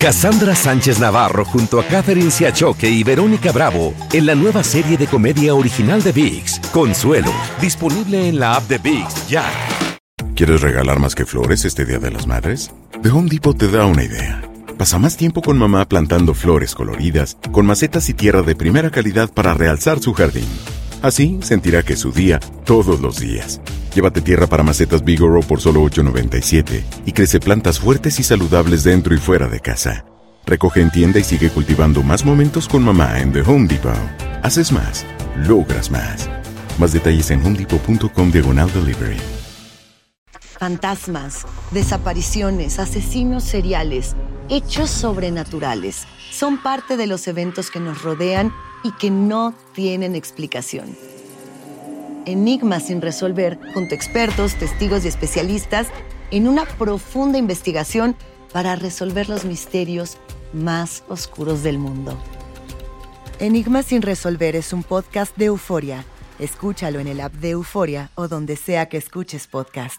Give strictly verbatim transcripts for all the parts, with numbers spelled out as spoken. Cassandra Sánchez Navarro junto a Catherine Siachoque y Verónica Bravo en la nueva serie de comedia original de ViX, Consuelo, disponible en la app de ViX ya. ¿Quieres regalar más que flores este Día de las Madres? The Home Depot te da una idea. Pasa más tiempo con mamá plantando flores coloridas, con macetas y tierra de primera calidad para realzar su jardín. Así sentirá que es su día todos los días. Llévate tierra para macetas Vigoro por solo ocho noventa y siete y crece plantas fuertes y saludables dentro y fuera de casa. Recoge en tienda y sigue cultivando más momentos con mamá en The Home Depot. Haces más, logras más. Más detalles en homedepot.com diagonal delivery. Fantasmas, desapariciones, asesinos seriales, hechos sobrenaturales son parte de los eventos que nos rodean y que no tienen explicación. Enigmas sin resolver, junto a expertos, testigos y especialistas, en una profunda investigación para resolver los misterios más oscuros del mundo. Enigmas sin resolver es un podcast de Euforia. Escúchalo en el app de Euforia o donde sea que escuches podcasts.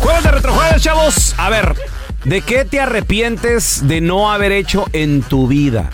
Jueves de retrojueves, chavos. A ver, ¿de qué te arrepientes de no haber hecho en tu vida?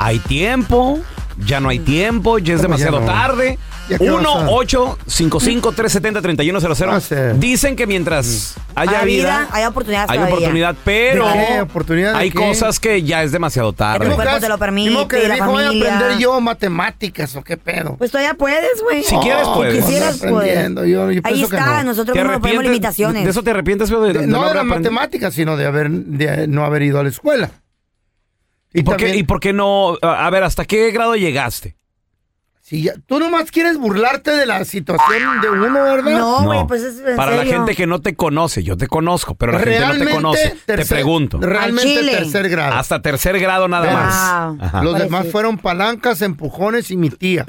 ¿Hay tiempo? ¿Ya no hay tiempo? ¿Ya es demasiado ya no. tarde? uno ocho cinco cinco tres siete cero tres uno cero cero. Dicen que mientras haya hay vida, vida, hay oportunidad. Hay oportunidad, pero ¿de ¿Oportunidad de hay qué? Cosas que ya es demasiado tarde. Que tu cuerpo te lo permite. Mismo que dijo, voy a aprender yo matemáticas o qué pedo. Pues todavía puedes, güey. Si quieres, puedes. Si quisieras, puedes. Yo, yo Ahí está, que no. nosotros no ponemos limitaciones. ¿De eso te arrepientes, güey? De, de, no, no de las matemáticas, sino de, haber, de no haber ido a la escuela. ¿Y, ¿Y, por, qué, y por qué no? A ver, ¿hasta qué grado llegaste? Si ya, tú nomás quieres burlarte de la situación de uno, ¿verdad? No, güey, no. pues es en Para serio. La gente que no te conoce, yo te conozco, pero la realmente, gente no te conoce, tercer, te pregunto. Realmente tercer grado. Hasta tercer grado nada wow. más. Ajá. Los Parece. demás fueron palancas, empujones y mi tía,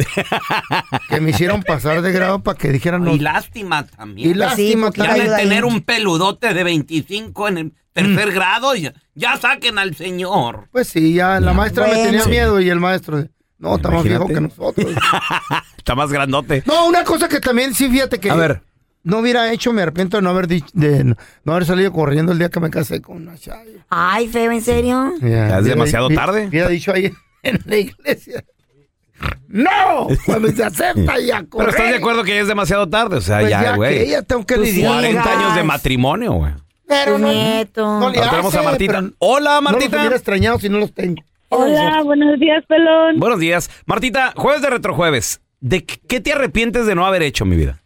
que me hicieron pasar de grado para que dijeran... No. Y lástima también. Y lástima sí, también. Ya de tener ahí. un peludote de veinticinco en el... Tercer mm. grado, ya, ya saquen al señor. Pues sí, ya la maestra bueno, me tenía sí. miedo y el maestro, no, está más viejo que nosotros. Está más grandote. No, una cosa que también sí, fíjate que... A ver. No hubiera hecho, me arrepiento de no haber dicho, de no haber salido corriendo el día que me casé con una chaya. Ay, feo, ¿en serio? Yeah. Ya es demasiado me, tarde. Había dicho ahí en la iglesia. ¡No! Cuando se acepta ya correr. Pero estás de acuerdo que ya es demasiado tarde, o sea, pues ya, güey. Ya tengo que lidiar. cuarenta años de matrimonio, güey. Pero no, no, no le hace, tenemos a Martita. Hola, Martita. No los hubiera extrañado si no los tengo. Hola, buenos días, Pelón. Buenos días. Martita, jueves de retrojueves. ¿De qué te arrepientes de no haber hecho, mi vida?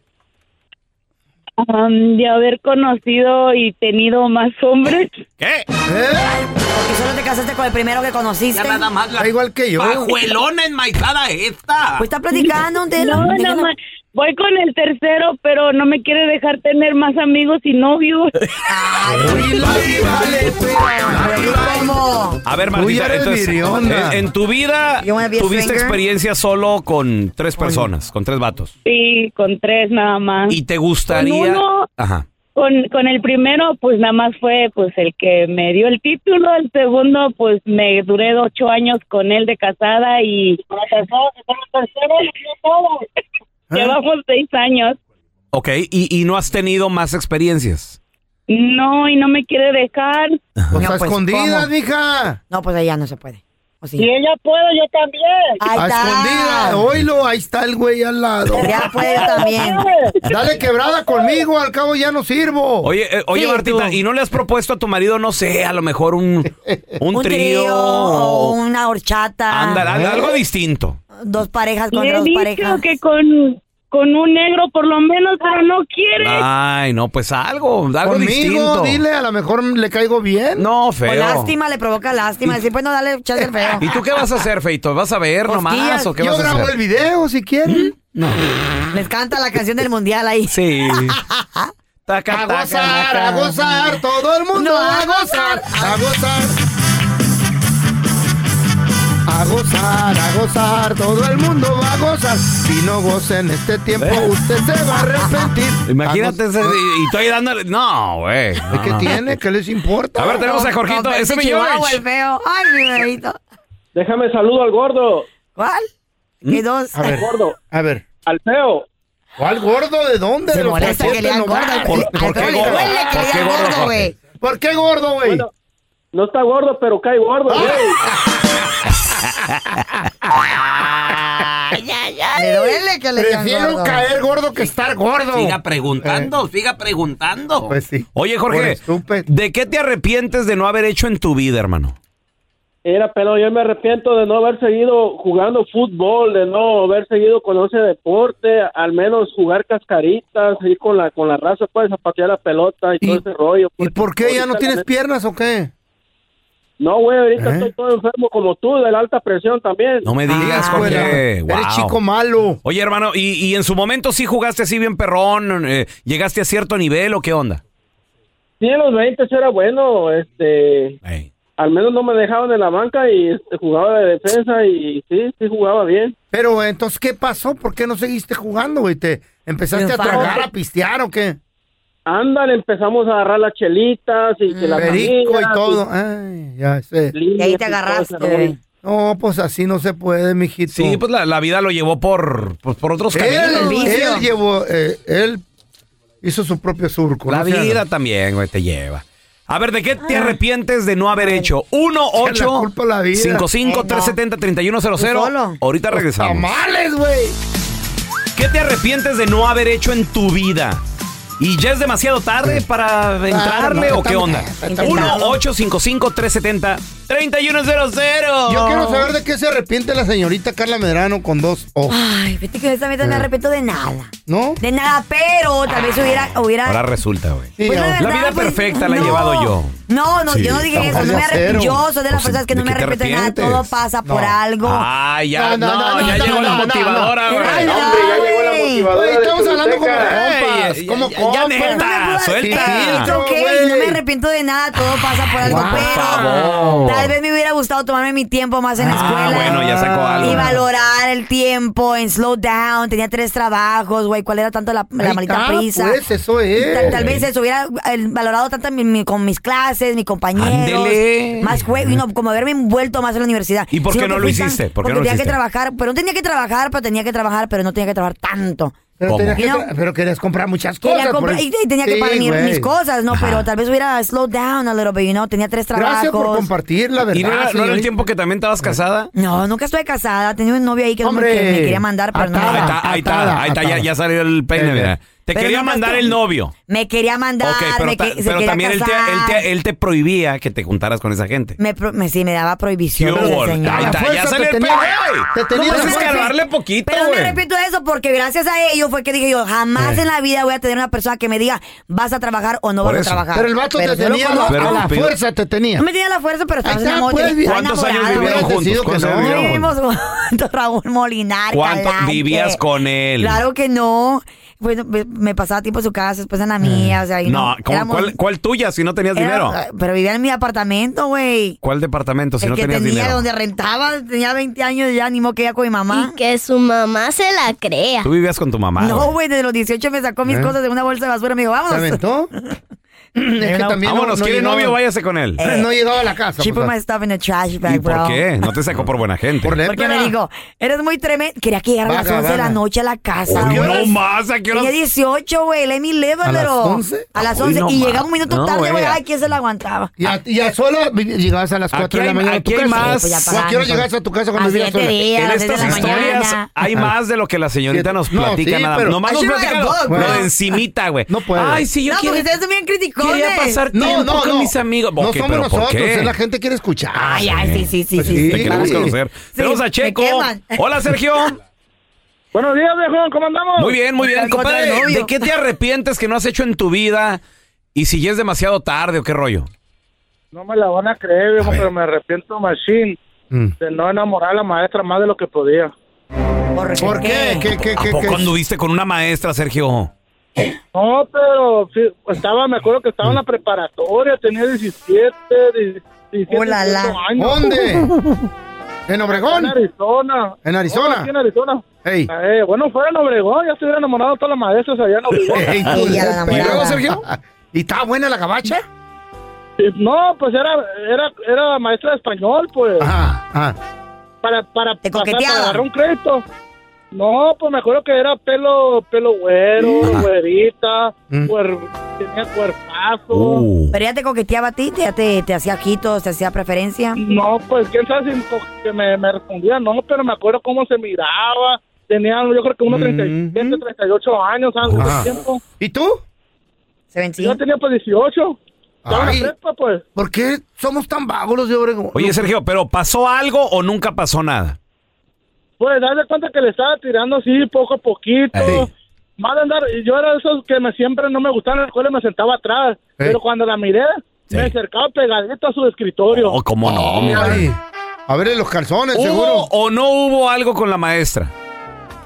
Um, de haber conocido y tenido más hombres. ¿Qué? ¿Eh? Porque solo te casaste con el primero que conociste. Ya nada más la... Igual que yo. Pajuelona enmaizada esta. Pues está platicando. De no, la... nada más. Voy con el tercero, pero no me quiere dejar tener más amigos y novios. A ver, Martita, entonces, en, en tu vida tuviste experiencia solo con tres personas, con tres vatos. Sí, con tres nada más. ¿Y te gustaría...? Con uno, Ajá. Con, con el primero, pues nada más fue pues el que me dio el título. El segundo, pues me duré ocho años con él de casada y... Con el tercero, con el tercero, con el tercero. Llevamos seis años. Ok, ¿Y, ¿y no has tenido más experiencias? No, y no me quiere dejar. Pues no, está pues, escondida, mija. No, pues allá no se puede. O sí. Si ella puede, yo también. Ahí está. Escondida, oílo, ahí está el güey al lado. Ya puede también. Dale quebrada conmigo, al cabo ya no sirvo. Oye, eh, oye sí, Martita, tú. ¿Y no le has propuesto a tu marido, no sé, a lo mejor un, un, un trío? O una horchata. Ándale, ándale, algo distinto. Dos parejas con dos parejas. que con, con un negro por lo menos, pero no quiere. Ay, no, pues algo, algo Conmigo, distinto. Dile, a lo mejor le caigo bien. No, feo. O lástima, le provoca lástima. Decir, pues no, dale chance al feo. ¿Y tú qué vas a hacer, feito? ¿Vas a ver Hostia, nomás o qué vas a hacer? Yo grabo el video, si quieren. No. Les canta la canción del Mundial ahí. Sí. Taca, taca, a gozar, taca. a gozar, todo el mundo no, a gozar, a gozar. A gozar, a gozar, todo el mundo va a gozar. Si no goza en este tiempo, ¿Eh? usted se va a arrepentir. Imagínate, ese, y, y estoy dándole... No, güey. No, ¿qué no, tiene? ¿Qué les importa? A ver, tenemos no, a Jorgito. No, ese es mi George. El feo. Ay, mi bebito. Déjame saludo al gordo. ¿Cuál? ¿Qué dos? A ver, gordo. A ver. Al feo. ¿Cuál gordo? ¿De dónde? Se molesta que le digan gordo. ¿Por, ¿por, ¿por qué gordo? ¿Por qué gordo, güey? ¿Por qué gordo, güey? Bueno, no está gordo, pero cae gordo, güey. Ay, ay, ay. Le duele que le prefiero gordo. Caer gordo que estar gordo. Siga preguntando, eh. siga preguntando. Pues sí. Oye, Jorge, ¿de qué te arrepientes de no haber hecho en tu vida, hermano? Mira, pero yo me arrepiento de no haber seguido jugando fútbol, de no haber seguido con ese deporte, al menos jugar cascaritas, ir con la con la raza, pues, a patear la pelota y, ¿Y todo ese rollo. ¿Y por qué? ¿Ya no tienes piernas o qué? No, güey, ahorita ¿Eh? estoy todo enfermo como tú, de la alta presión también. No me digas, ah, Jorge. Wow. Eres chico malo. Oye, hermano, ¿y, y en su momento sí jugaste así bien perrón? Eh, ¿Llegaste a cierto nivel o qué onda? Sí, en los veinte era bueno, este... Hey. Al menos no me dejaban en la banca y jugaba de defensa y sí, sí jugaba bien. Pero entonces, ¿qué pasó? ¿Por qué no seguiste jugando, güey? ¿Te empezaste a tragar, a pistear o qué? Ándale, empezamos a agarrar las chelitas y que mm, la perico camillas, y todo. Y... Ay, ya sé. Y ahí te agarraste. No, pues así no se puede, mijito. Sí, pues la, la vida lo llevó por, pues, por otros él, caminos. Él llevó, eh, él hizo su propio surco. La ¿no? vida también, güey, te lleva. A ver, ¿de qué te arrepientes de no haber hecho? uno ocho cinco cinco tres siete cero tres uno cero cero. Ahorita regresamos. ¡Tamales, güey! ¿Qué te arrepientes de no haber hecho en tu vida? ¿Y ya es demasiado tarde para entrarle o qué onda? uno ocho cinco cinco tres siete cero tres uno cero cero. Yo quiero saber de qué se arrepiente la señorita Carla Medrano con dos ojos. Ay, viste que esta vez no me arrepiento de nada. ¿No? De nada, pero tal vez hubiera... hubiera... Ahora resulta, güey. Sí, pues, la, la vida pues, perfecta la no, he llevado yo. No, no, sí, yo no dije eso. No me arrepiento. Yo soy de las personas que no me arrepiento de nada. Todo pasa no. por algo. Ay, ya, no, no, no, ya no, llegó no, la no, motivadora, güey. No, no, no, no, hombre, ya llegó la motivadora. Estamos hablando como compas, como compas. Ya neta, suelta. Sí, okay, no me arrepiento de nada, todo pasa por algo, wow, pero wow. tal vez me hubiera gustado tomarme mi tiempo más en ah, la escuela. Bueno, ya sacó algo. Y valorar el tiempo en slow down, tenía tres trabajos, güey, ¿cuál era tanto la, la maldita prisa? Pues, eso es. Tal, tal vez eso hubiera eh, valorado tanto mi, mi, con mis clases, mis compañeros. Ándele. Más juego, no, como haberme envuelto más en la universidad. ¿Y por qué no lo hiciste? ¿Por qué no lo hiciste? Porque tenía que trabajar, pero no tenía que trabajar, pero tenía que trabajar, pero no tenía que trabajar tanto. Pero, que no, pero querías comprar muchas cosas. Comprar, y tenía que sí, pagar mis, mis cosas, ¿no? Ajá. Pero tal vez hubiera slow down a little bit, you know? Tenía tres trabajos. Gracias por compartir, la verdad. ¿Y no era, sí, ¿no era el tiempo que también estabas casada? No, nunca estuve casada. Tenía un novio ahí que, Hombre, me, que me quería mandar, pero atada, no. Ahí está, ahí está, ahí está, ya, ya salió el peine, mira. Te pero quería mandar estuvo. el novio. Me quería mandar. Okay, pero me ta, que, pero también él te, él, te, él te prohibía que te juntaras con esa gente. Me, pro, me sí, me daba prohibición. Ahí está, ya sale el pelo. Te tenía que escalarle poquito, güey. Pero me repito eso porque gracias a ello fue que dije yo, jamás eh. en la vida voy a tener una persona que me diga, vas a trabajar o no por vas eso. a trabajar. Pero el vato pero te tenía no, a la fuerza, te tenía. No me tenía la fuerza, pero estabas enamorado. ¿Cuántos años vivieron juntos? Vivimos juntos, Raúl Molinar. ¿Cuánto vivías con él? Claro que no. Pues me pasaba tiempo en su casa, después en la mía, o sea... Y no, no éramos, ¿cuál, ¿cuál tuya si no tenías éramos, dinero? Pero vivía en mi apartamento, güey. ¿Cuál departamento si el no que tenías tenía, dinero? Donde rentaba, tenía veinte años ya, ni modo que iba con mi mamá. Y que su mamá se la crea. ¿Tú vivías con tu mamá? No, güey, desde los dieciocho me sacó mis ¿Eh? cosas de una bolsa de basura y me dijo, vamos. ¿Se aventó? Es que también Vámonos, no, no quiere llegaba, novio, váyase con él. Eh, no llegaba a la casa. She put my stuff in a trash bag, ¿Y bro? ¿Por qué? No te sacó por buena gente. ¿Por Porque me dijo, eres muy tremendo. Quería que llegara a las once de la noche a la casa. Oh, no más, ¿a qué hora? Tenía dieciocho, güey, let me live, pero. ¿A las once? A las once. No y llegaba un minuto no, tarde, güey, ay, ¿quién se la aguantaba? Y a, y a sola llegabas a las cuatro hay, de la mañana a tu casa. Más. Eh, pues ¿A qué hora llegas a tu casa cuando vivías sola? En estas historias hay más de lo que la señorita nos platica, nada más. Nomás nos platica lo de encimita, güey. No puedo. Ay, sí, yo quiero. No, porque ustedes también critican. Quería pasar tiempo no, no, con no. mis amigos. No somos nosotros, es la gente quiere escuchar. Ay, ay, sí, sí, sí. Pues sí, sí. Te queremos conocer. Sí, tenemos a Checo. Hola, Sergio. Buenos días, viejo. ¿Cómo andamos? Muy bien, muy bien, compadre. ¿De qué te arrepientes que no has hecho en tu vida? ¿Y si ya es demasiado tarde o qué rollo? No me la van a creer, viejo, a pero me arrepiento, machín, mm. de no enamorar a la maestra más de lo que podía. ¿Por, ¿Por qué? ¿Qué, qué, qué, qué? ¿Anduviste con una maestra, Sergio? No, pero estaba, me acuerdo que estaba en la preparatoria, tenía diecisiete, diecisiete, diecisiete años. ¿Dónde? ¿En Obregón? En Arizona. ¿En Arizona? Oh, aquí en Arizona. Hey. Eh, bueno, fuera en Obregón, ya estuviera enamorado todas las maestras allá en Obregón. Hey, tú, ¿y luego, Sergio? ¿Y estaba buena la gabacha? No, pues era era era maestra de español, pues. Ajá, ajá. Para, para, ¿te coqueteaba? Para agarrar un crédito. No, pues me acuerdo que era pelo, pelo güero, ajá, güerita, mm. cuer, tenía cuerpazo. Uh. ¿Pero ya te coqueteaba a ti? ¿Ya te, te hacía quitos, te hacía preferencia? No, pues quién sabe si que me, me respondía, no, pero me acuerdo cómo se miraba. Tenía, yo creo que unos mm-hmm. treinta y siete, treinta y ocho años, ¿sabes? Ah. Tiempo. ¿Y tú? setenta y cinco Yo tenía pues dieciocho Ay, prepa, pues. ¿Por qué somos tan vagos los de Obregón? Oye, Sergio, ¿pero pasó algo o nunca pasó nada? Pues, darle cuenta que le estaba tirando así, poco a poquito. Sí. Más de andar, yo era de esos que me siempre no me gustaban en el colegio, me sentaba atrás. ¿Eh? Pero cuando la miré, sí, me acercaba pegadito a su escritorio. Oh, ¿cómo no? Oh, ay. A ver, los calzones, ¿hubo seguro? ¿O no hubo algo con la maestra?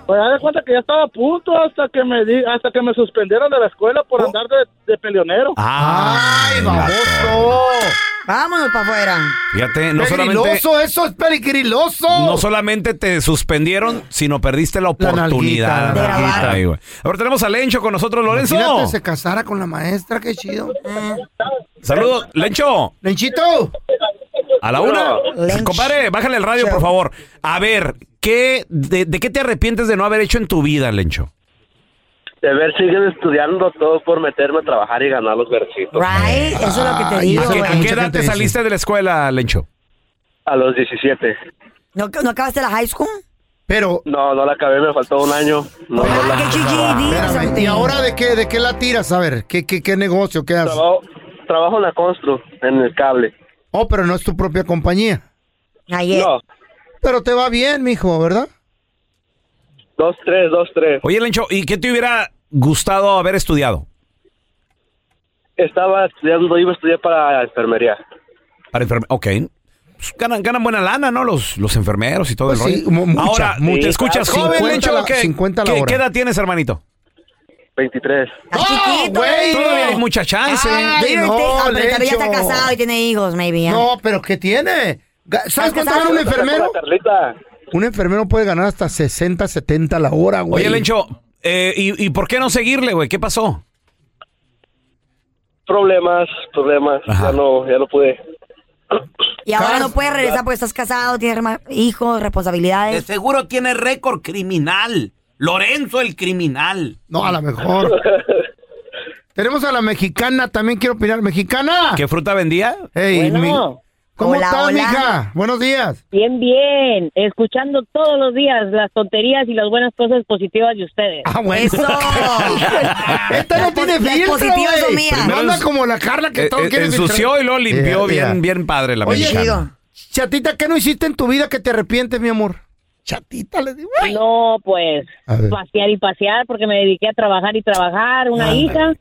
Pues, darle cuenta que ya estaba a punto hasta que me di, hasta que me suspendieron de la escuela por oh. andar de, de peleonero. ¡Ay, ay, baboso! Vámonos para afuera. Fíjate, no solamente... eso es peligroso. No solamente te suspendieron, sino perdiste la oportunidad. La nalguita, ahí, güey. Ahora tenemos a Lencho con nosotros, Lorenzo. Imagínate, se casara con la maestra, qué chido. Eh. Saludos, Lencho. Lenchito. A la una. Lench. Compadre, bájale el radio, por favor. A ver, ¿qué, de, ¿de qué te arrepientes de no haber hecho en tu vida, Lencho? De haber seguido estudiando todo por meterme a trabajar y ganar los versitos. Right, eso es lo que te digo. ¿A qué, a qué edad te saliste de la escuela, Lencho? A los diecisiete ¿No, no acabaste la high school? Pero... No, no la acabé, me faltó un año. No, ah, no qué chiquitito. ¿Y ahora de qué, de qué la tiras? A ver, ¿qué, qué, qué negocio, qué haces? Trabajo, trabajo en la constru, en el cable. Oh, pero no es tu propia compañía. Ayer. No. Pero te va bien, mijo, ¿verdad? Dos, tres, dos, tres. Oye, Lencho, ¿y qué te hubiera gustado haber estudiado? Estaba estudiando, iba a estudiar para enfermería. Para enfermería, ok. Pues ganan, ganan buena lana, ¿no? Los, los enfermeros y todo pues el sí, rollo. Mucha, ahora, mucha. ¿Te escuchas sí, joven, Lencho? La, ¿qué, ¿qué, ¿Qué edad tienes, hermanito? veintitrés ¡Oh, güey! Todavía hay mucha chance. Ay, no, no, pero todavía está casado y tiene hijos, maybe. ¿eh? No, pero ¿qué tiene? ¿Sabes cuánto gana un enfermero? Un enfermero puede ganar hasta sesenta, setenta la hora, güey. Oye, Lencho, eh, ¿y, ¿y por qué no seguirle, güey? ¿Qué pasó? Problemas, problemas. Ajá. Ya no, ya no pude. Y ahora no puedes regresar porque estás casado, tienes hijos, responsabilidades. De seguro tiene récord criminal. Lorenzo el criminal. No, a lo mejor. Tenemos a la mexicana, también quiero opinar. ¿Mexicana? ¿Qué fruta vendía? Hey, bueno. Mi... ¿Cómo estás, mija? Buenos días. Bien, bien. Escuchando todos los días las tonterías y las buenas cosas positivas de ustedes. ¡Ah, bueno! ¡Eso! Esta no tiene filtro, güey. No anda como la Carla que todo quiere filtrar. Ensució y lo limpió bien, bien padre la mexicana. Oye, chatita, ¿qué no hiciste en tu vida que te arrepientes, mi amor? Chatita, le digo. No, pues, pasear y pasear porque me dediqué a trabajar y trabajar. Una hija,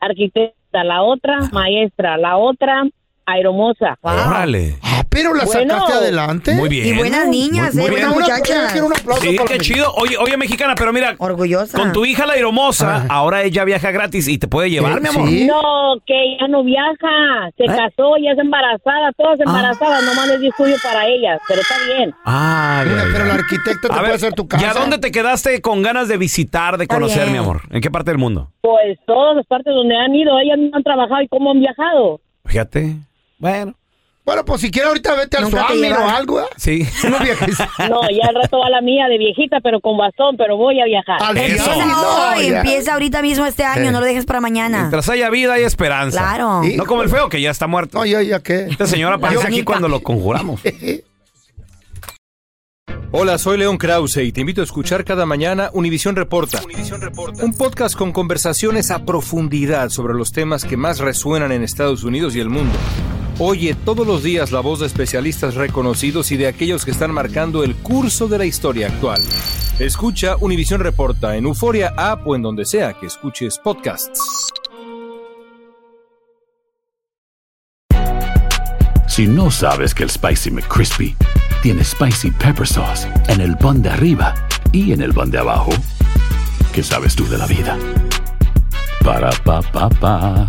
arquitecta, la otra, maestra, la otra... aeromoza. ¡Órale! Wow. Ah, pero la bueno, sacaste adelante. Muy bien. Y buenas niñas, muy, muy eh, buenas muchachas. Un aplauso sí, para qué chido. Oye, oye, mexicana, pero mira. Orgullosa. Con tu hija la aeromoza, ah. ahora ella viaja gratis y te puede llevar, ¿sí? Mi amor. No, que ella no viaja. Se ¿Eh? casó, ya es embarazada, todas embarazadas, ah. nomás les di estudio para ellas, pero está bien. Ah, mira, pero la arquitecta te a puede ver, hacer tu casa. ¿Y a dónde te quedaste con ganas de visitar, de conocer, mi amor? ¿En qué parte del mundo? Pues todas las partes donde han ido, ellas no han trabajado y cómo han viajado. Fíjate. Bueno. Bueno, pues si quieres ahorita vete al Suami o algo, ¿eh? Sí. No, ya al rato va la mía de viejita, pero con bastón, pero voy a viajar. Empieza no, hoy, ya. empieza ahorita mismo este año, sí. no lo dejes para mañana. Mientras haya vida hay esperanza. Claro. Híjole. No como el feo que ya está muerto. No, ya, ya qué. Esta señora aparece aquí cuando lo conjuramos. Hola, soy León Krause y te invito a escuchar cada mañana Univisión Reporta, un podcast con conversaciones a profundidad sobre los temas que más resuenan en Estados Unidos y el mundo. Oye todos los días la voz de especialistas reconocidos y de aquellos que están marcando el curso de la historia actual. Escucha Univisión Reporta en Euforia App o en donde sea que escuches podcasts. Si no sabes que el Spicy McCrispy tiene spicy pepper sauce en el pan de arriba y en el pan de abajo, ¿qué sabes tú de la vida? Para pa pa pa.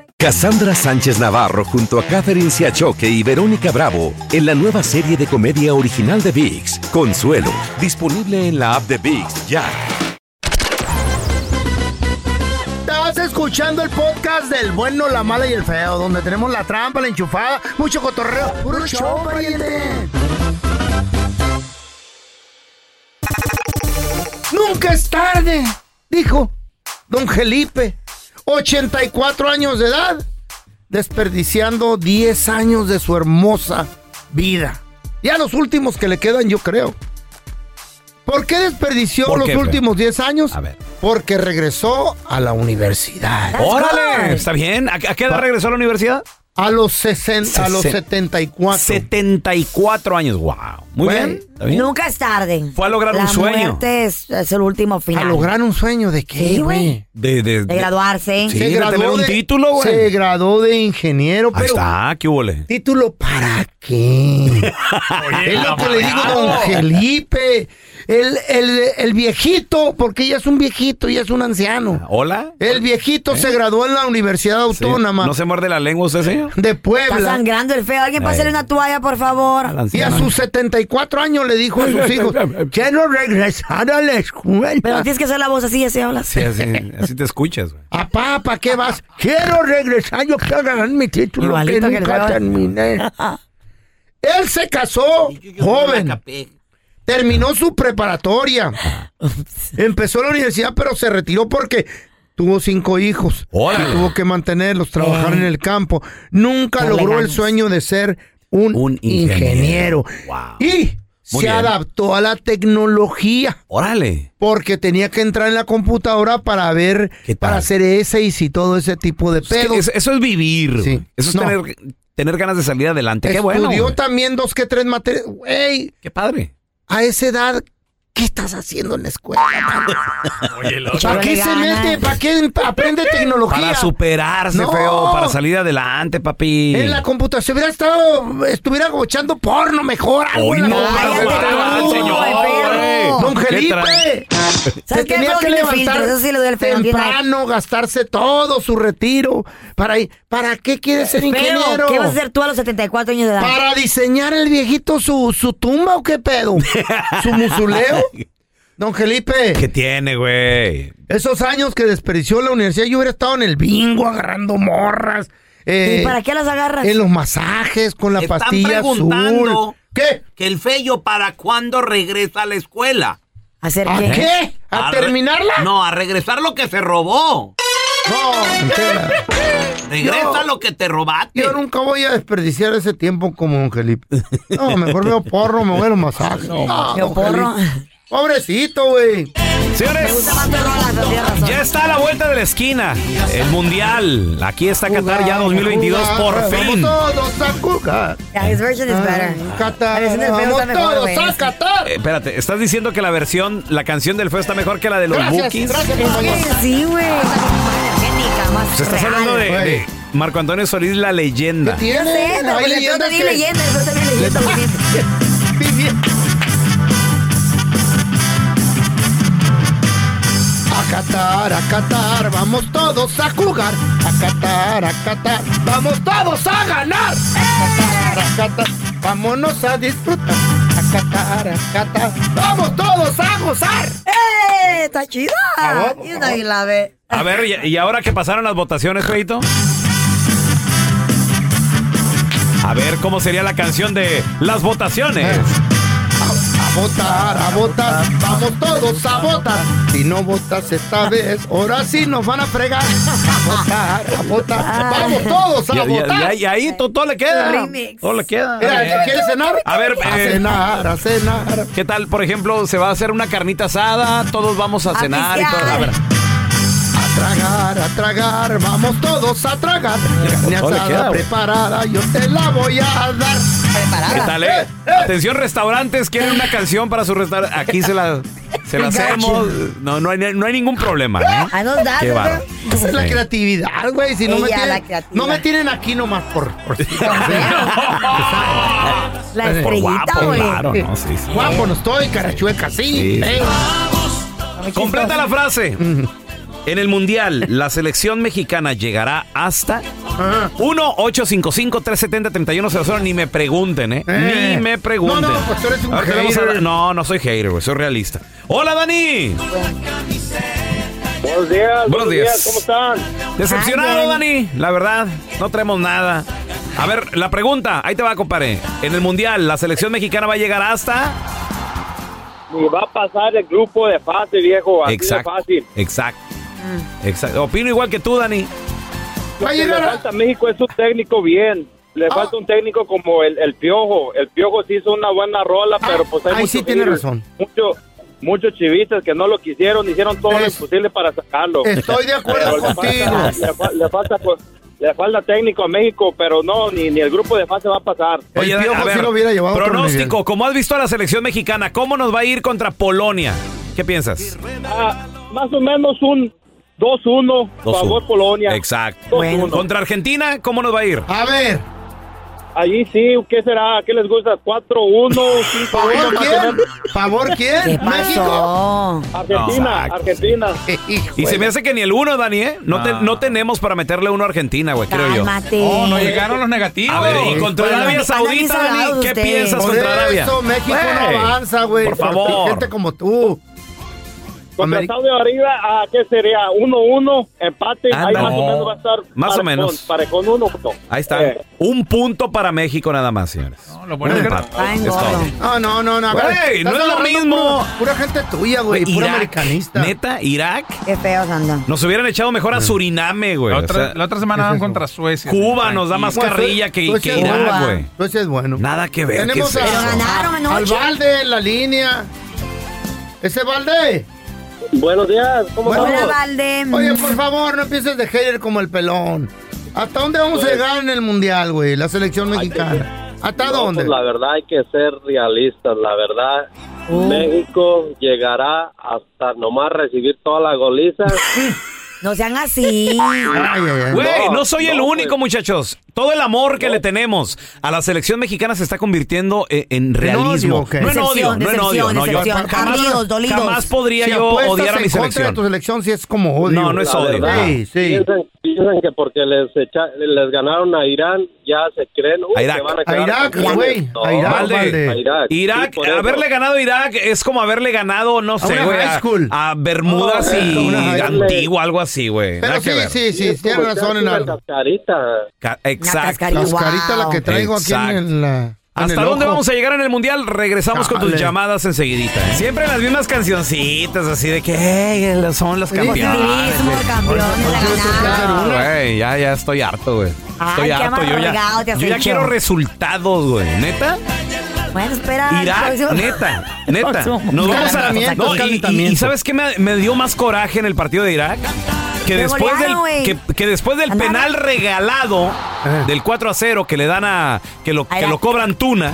Cassandra Sánchez Navarro junto a Catherine Siachoque y Verónica Bravo en la nueva serie de comedia original de ViX, Consuelo, disponible en la app de ViX ya. Estás escuchando el podcast del bueno, la mala y el feo, donde tenemos la trampa, la enchufada, mucho cotorreo, puro show, pariente. Nunca es tarde, dijo don Felipe. ochenta y cuatro años de edad, desperdiciando diez años de su hermosa vida. Ya los últimos que le quedan, yo creo. ¿Por qué desperdició ¿Por los qué, últimos diez años? A ver. Porque regresó a la universidad. ¡Órale! ¿Está bien? ¿A qué edad regresó a la universidad? A los sesenta, a los setenta y cuatro. setenta y cuatro años, wow. Muy bueno, bien, ¿está bien? Nunca es tarde. Fue a lograr la un sueño. La muerte es, es el último final. ¿A lograr un sueño de qué, güey? De, de, de, de graduarse. Sí, se de graduó tener un de, título, güey. Se graduó de ingeniero, pero... Ahí está, ¿qué hubo? ¿Título para qué? Oye, es lo que le digo a don Felipe. El, el, el viejito, porque ya es un viejito, ya es un anciano. ¿Hola? El viejito ¿Eh? se graduó en la Universidad Autónoma. Sí. ¿No se muerde la lengua usted, señor? De Puebla. Está sangrando el feo. Alguien pásale una toalla, por favor. Al y a sus setenta y cuatro años le dijo a sus hijos, quiero regresar a la escuela. Pero tienes que hacer la voz así, así hablas. Sí, así, así te escuchas, güey. A papá, ¿qué vas? Quiero regresar, yo quiero ganar mi título. Igualito que nunca que terminé. Él se casó joven. Terminó su preparatoria. Empezó la universidad, pero se retiró porque tuvo cinco hijos. Y tuvo que mantenerlos, trabajar eh. en el campo. Nunca Darle logró ganas. el sueño de ser un, un ingeniero. ingeniero. Wow. Y Muy se bien. adaptó a la tecnología. Órale. Porque tenía que entrar en la computadora para ver, para hacer ese y si todo ese tipo de pedos. Es que eso es vivir. Sí. Eso es no. tener, tener ganas de salir adelante. Estudió Qué bueno. Estudió también dos que tres materias. Ey. Qué padre. A esa edad, ¿qué estás haciendo en la escuela? Oye, ¿Para qué se mete? ¿Para qué aprende tecnología? Para superarse, no. feo, para salir adelante, papi. En la computación hubiera estado, estuviera gochando porno mejor. Hoy no, señor. Don Felipe. Se tenía que levantar temprano, gastarse todo su retiro. Para, ¿para qué quieres ser ingeniero? ¿Qué vas a hacer tú a los setenta y cuatro años de edad? ¿Para diseñar el viejito su, su tumba o qué pedo? ¿Su musuleo? Don Felipe. ¿Qué tiene, güey? Esos años que desperdició la universidad, yo hubiera estado en el bingo agarrando morras. Eh, ¿Y para qué las agarras? En los masajes, con la pastilla azul. ¿Qué? Que el feyo, ¿para cuándo regresa a la escuela? ¿A hacer qué? ¿A qué? ¿A, ¿A terminarla? No, a regresar lo que se robó. No, entera. Regresa yo, lo que te robaste. Yo nunca voy a desperdiciar ese tiempo como don Felipe. No, mejor veo porro, me voy a los masajes. No, no, no porro. Pobrecito, güey. Señores, ya está a la vuelta de la esquina. El Mundial. Aquí está Catar ya dos mil veintidós, por fin. Vamos todos a Qatar. His version is better. Qatar. Vamos todos a Qatar. Espérate, ¿estás diciendo que la versión, la canción del feo está mejor que la de los Bookies? Sí, güey. Se está hablando de, de Marco Antonio Solís, la leyenda. ¿Qué tiene? No, porque yo también leyenda, yo también leyenda. A Qatar, a Qatar, vamos todos a jugar. A Qatar, a Qatar, vamos todos a ganar. A Qatar, a Qatar, vámonos a disfrutar. A Qatar, a Qatar, vamos todos a gozar. ¡Eh! ¡Está chida! Y una y la ve. A ver, y, y ahora que pasaron las votaciones, feito. A ver cómo sería la canción de las votaciones. Eh. A votar, a votar, vamos todos a votar. Si no votas esta vez, ahora sí nos van a fregar. A votar, a votar, vamos todos a y, votar. Y ahí todo le queda. Todo le queda. ¿Quieres cenar? A ver, a eh, cenar, a cenar. ¿Qué tal, por ejemplo, se va a hacer una carnita asada? Todos vamos a, a cenar. Viciar. Y todo. A ver. A tragar, a tragar, vamos todos a tragar. La carne asada preparada, yo te la voy a dar. Preparada. ¿Qué tal, eh? Atención, restaurantes, quieren una canción para su restaurante. Aquí se la, se la hacemos. No, no hay, no hay ningún problema, ¿no? A dos dados. Qué barro. Esa es la creatividad, güey. Si no me tienen, no me tienen aquí nomás por. por... La estrellita, güey. Guapo, claro, no, sí, sí. Guapo no estoy, carachueca, sí. sí, sí. Vamos. Completa la frase. En el Mundial, la selección mexicana llegará hasta uno ocho cinco cinco tres siete cero tres uno cero cero. Ni me pregunten, ¿eh? eh. Ni me pregunten. No, no, pues tú eres un hater. A... No, no soy hater, güey. Soy realista. ¡Hola, Dani! Buenos días. Buenos, buenos días. días. ¿Cómo están? Decepcionado, Dani. La verdad, no traemos nada. A ver, la pregunta. Ahí te va, compadre. En el Mundial, la selección mexicana va a llegar hasta... Y va a pasar el grupo de fácil, viejo. Así exacto, de fácil. Exacto. Exacto. Opino igual que tú, Dani. Lo que le falta a México es un técnico bien. Le ah. falta un técnico como el, el Piojo. El Piojo sí hizo una buena rola, ah. pero pues hay Ay, muchos, sí tiene razón. Mucho, muchos chivistas que no lo quisieron, hicieron todo es, lo posible para sacarlo. Estoy de acuerdo contigo. Le falta... Le falta pues, le falta técnico a México, pero no, ni, ni el grupo de fase va a pasar. Oye, Dani, a ver, sí lo hubiera llevado pronóstico, como has visto a la selección mexicana, ¿cómo nos va a ir contra Polonia? ¿Qué piensas? Ah, más o menos un dos uno, favor Polonia. Exacto. Bueno. ¿Contra Argentina, cómo nos va a ir? A ver. Allí sí, ¿qué será? ¿Qué les gusta? cuatro uno, cinco uno. ¿Favor quién? ¿Favor quién? ¿Qué pasó? México. Argentina, no, Argentina. Y se me hace que ni el uno, Dani, ¿eh? No, no. Te, no tenemos para meterle uno a Argentina, güey, creo yo. Oh, no llegaron los negativos. A ver, y contra bueno, Arabia Saudita, Dani, ¿qué usted? piensas por contra Arabia? Eso, México wey. no avanza, güey. Por favor. Gente como tú. Contra Saudi arriba, ¿a ¿qué sería? uno uno, empate, ah, ahí no. más o menos va a estar. Más o menos. Parejón uno. Ahí está. Eh. Un punto para México nada más, señores. No, lo bueno es que no. No, no, no, no. Güey, no es lo mismo. Pura, pura gente tuya, güey. Pura americanista. Neta, Irak. Qué feos andan. Nos hubieran echado mejor a Suriname, güey. La otra, o sea, la otra semana van contra Suecia. Cuba nos da más carrilla que Irak, güey. Suecia es bueno. Nada que ver. Tenemos al Valde, la línea. Ese Valde. Buenos días, ¿cómo estamos? Buenas, Valde. Oye, por favor, no empieces de hater como el pelón. ¿Hasta dónde vamos pues, a llegar en el Mundial, güey? La selección mexicana. ¿Hasta no, dónde? Pues, la verdad, hay que ser realistas, la verdad. Uh. México llegará hasta nomás recibir toda la goliza. No sean así. Güey, no, no soy no, el único, pues, muchachos. Todo el amor que no. le tenemos a la selección mexicana se está convirtiendo en, en realismo. No en odio, no en odio. No, yo jamás, jamás podría si yo odiar a mi selección. De tu selección si es como odio. No, no es la odio. Sí, sí. Piensan, piensan que porque les, echa, les ganaron a Irán, ya se creen. Uh, a Irak, a, a Irak, güey. No, a Irak, Valde. A Irak. Irak sí, haberle ganado a Irak es como haberle ganado, no sé, güey, a, a Bermudas y Antigua, algo así. Sí, güey. Pero sí, sí, sí, sí, tiene razón en algo. Cascarita. Ca Exacto. La cascarita wow. la que traigo Exacto. aquí en la... En ¿Hasta el dónde ojo? vamos a llegar en el Mundial? Regresamos Dale. con tus llamadas enseguidita. ¿eh? Siempre las mismas cancioncitas así de que hey, son los campeones. Güey, ya, ya estoy harto, güey. Estoy Ay, harto. Yo ya, yo ya quiero resultados, güey. ¿Neta? Bueno, espera. Irak, neta, neta. Nos vamos a la no, y, y, y ¿sabes qué me, me dio más coraje en el partido de Irak? Que después golearon, del que, que después del Andame. penal regalado eh. del cuatro a cero que le dan a que lo, que lo cobran Tuna,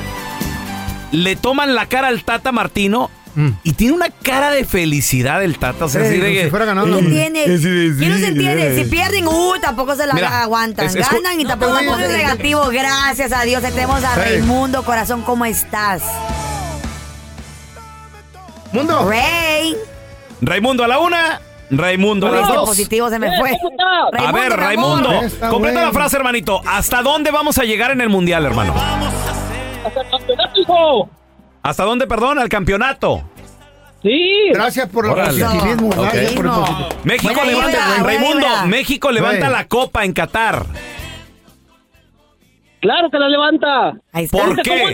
le toman la cara al Tata Martino. Mm. Y tiene una cara de felicidad el Tata. O sea, sí, así de que, si fuera ganando. ¿Quién tiene? Sí, sí, sí, ¿Quién no se entiende? Sí, sí. Si pierden, uh, tampoco se la Mira, aguantan. Es, es, Ganan y no tampoco se ponen negativos. Gracias a Dios. Tenemos a sí. Reymundo, corazón, ¿cómo estás? Mundo. Rey. Reymundo a la una. Raymundo, a los positivo se me fue. A ver, Raymundo, completa la frase, hermanito. ¿Hasta dónde vamos a llegar en el Mundial, hermano? Hasta el campeonato, hijo. ¿Hasta dónde, perdón? ¿Al campeonato? Sí. Gracias por el positivismo. Okay. Por el positivismo. México buena levanta, buena, Raymundo, buena. México levanta la copa en Catar. Claro que la levanta. ¿Por qué?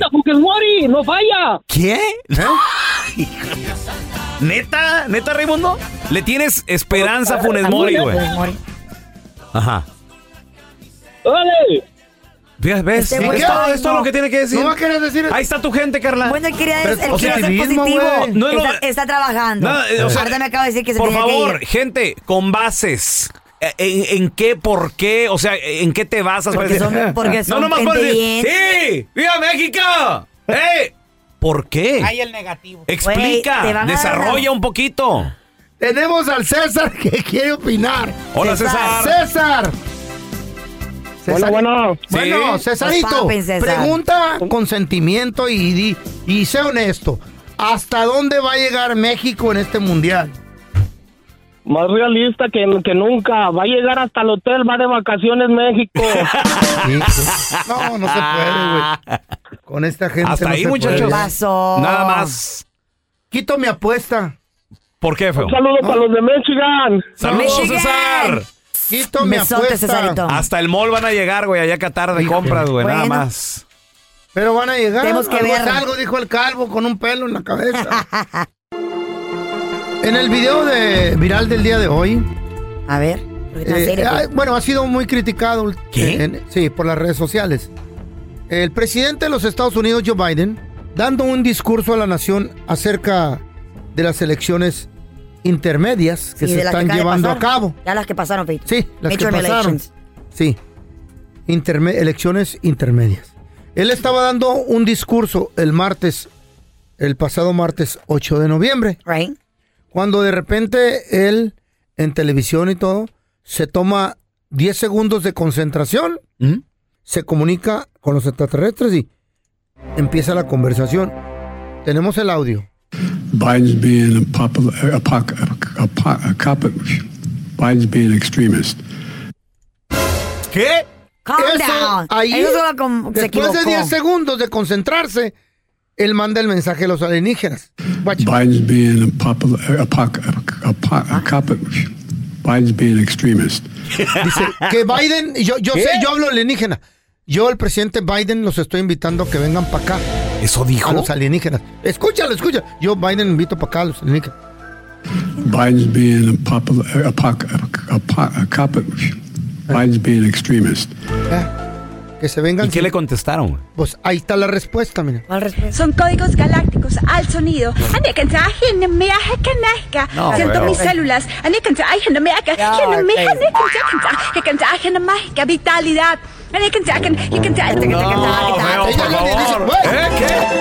No falla. ¿Qué? ¿Eh? ¿Neta? ¿Neta, Raymundo? Le tienes esperanza a Funes Mori, güey. Ajá. ¡Ole! ¿Ves? Sí, es todo, es todo no. lo que tiene que decir. No va a querer decir. Ahí está tu gente, Carla. Bueno, él quería ser positivo. No, no, está, está trabajando. Nada, o sea, ahorita me acabo de decir que se por favor, que ir. Gente, con bases. ¿En, ¿En qué? ¿Por qué? O sea, ¿en qué te basas? Porque son, porque son no, nomás gente bien. ¡Sí! ¡Viva México! ¡Eh! ¿Por qué? Hay el negativo. Explica, wey, desarrolla un poquito. Tenemos al César que quiere opinar. Hola, César. César. César. Hola, bueno. Bueno, sí. Cesarito, César. Pregunta con sentimiento y, y, y sé honesto. ¿Hasta dónde va a llegar México en este mundial? Más realista que, que nunca. Va a llegar hasta el hotel, va de vacaciones México. No, no se puede, güey. Con esta gente hasta no ahí, se muchachos. Puede. Nada más. Quito mi apuesta. ¿Por qué, feo? Un saludo no. para los de Michigan. ¡Saludos, Michigan! César. Quito mi apuesta. Cesarito. Hasta el mall van a llegar, güey, allá a Catar de compras, güey, bueno. nada más. Pero van a llegar. Tenemos que ver. Algo dijo el calvo con un pelo en la cabeza. En el video de viral del día de hoy... A ver... Eh, bueno, ha sido muy criticado... ¿Qué? En, sí, por las redes sociales. El presidente de los Estados Unidos, Joe Biden, dando un discurso a la nación acerca de las elecciones intermedias que sí, se están que llevando a cabo. Ya las que pasaron, Pete. Sí, las Major que pasaron. Elections. Sí, interme- elecciones intermedias. Él estaba dando un discurso el martes, el pasado martes ocho de noviembre. Right. Cuando de repente él, en televisión y todo, se toma diez segundos de concentración, ¿Mm? se comunica con los extraterrestres y empieza la conversación. Tenemos el audio. Biden's being a popular, a, a, a, a cop, Biden's being an extremist. ¿Qué? Calm Eso, down. Ahí, Eso lo com- después se de diez segundos de concentrarse, él manda el mensaje a los alienígenas. Watch. Biden's being a popular, a, a, a, a cop, Biden's being an extremist. Dice que Biden, yo, yo sé, yo hablo alienígena. Yo, el presidente Biden, los estoy invitando a que vengan para acá. ¿Eso dijo? A los alienígenas. Escúchalo, escucha. Yo, Biden, invito para acá a los alienígenas. Biden's being a popular, a, a, a, a cop, Biden's being an extremist. ¿Eh? Que se vengan. ¿Y qué le contestaron? Pues ahí está la respuesta, mira. Son códigos galácticos al sonido. No, siento pero... mis células. Vitalidad.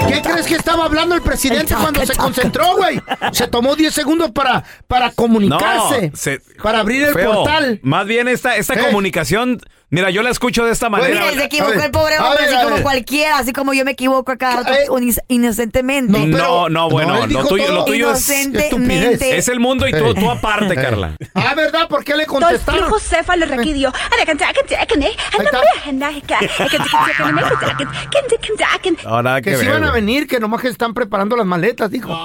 ¿Qué crees que estaba hablando el presidente cuando se concentró, güey? Se tomó diez segundos para, para comunicarse, no, se... para abrir el feo. Portal. Más bien esta, esta ¿Eh? comunicación... Mira, yo la escucho de esta manera. Pues mira, se equivocó ver, el pobre hombre, ver, así como cualquiera, así como yo me equivoco acá inocentemente. No, pero, no, no, bueno, no, lo tuyo, lo tuyo es estupidez. Es el mundo y tú, tú aparte, Carla. Ah, ¿verdad? ¿Por qué le contestaron? Dos flujos cefalorraquídeos. No, nada que ver. Que si van a venir, que nomás que están preparando las maletas, dijo.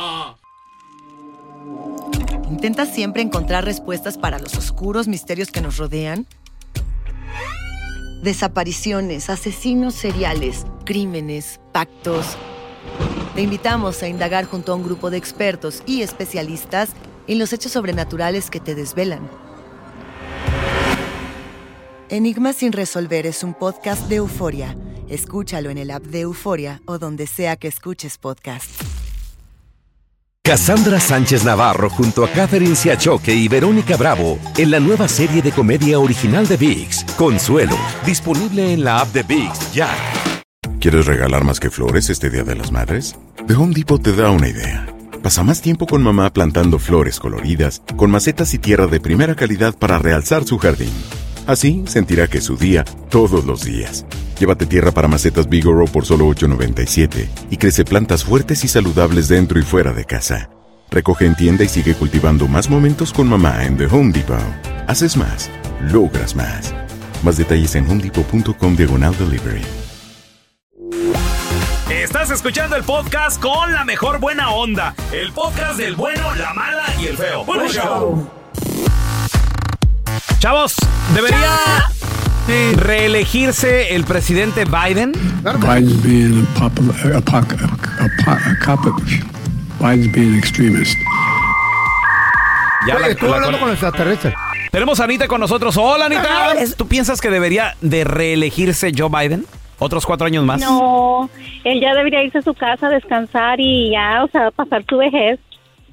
¿Intentas siempre encontrar respuestas para los oscuros misterios que nos rodean? Desapariciones, asesinos seriales, crímenes, pactos. Te invitamos a indagar junto a un grupo de expertos y especialistas en los hechos sobrenaturales que te desvelan. Enigmas sin resolver es un podcast de Euforia. Escúchalo en el app de Euforia o donde sea que escuches podcast. Cassandra Sánchez Navarro junto a Catherine Siachoque y Verónica Bravo en la nueva serie de comedia original de ViX, Consuelo, disponible en la app de ViX ya. ¿Quieres regalar más que flores este Día de las Madres? The Home Depot te da una idea. Pasa más tiempo con mamá plantando flores coloridas, con macetas y tierra de primera calidad para realzar su jardín. Así sentirá que es su día todos los días. Llévate tierra para macetas Vigoro por solo ocho noventa y siete y crece plantas fuertes y saludables dentro y fuera de casa. Recoge en tienda y sigue cultivando más momentos con mamá en The Home Depot. Haces más, logras más. Más detalles en homedepot.com diagonal delivery. Estás escuchando el podcast con la mejor buena onda. El podcast del bueno, la mala y el feo. ¡Buen show! Chavos, debería... ¡Chao! Sí. ¿Reelegirse el presidente Biden? Biden's being a popular, a, a, a cop, Biden's being an extremist. Ya Oye, la, estuvo la, hablando la, con el extraterrestre. Tenemos a Anita con nosotros. Hola, Anita. ¿Tú piensas que debería de reelegirse Joe Biden? ¿Otros cuatro años más? No, él ya debería irse a su casa a descansar y ya, o sea, pasar su vejez.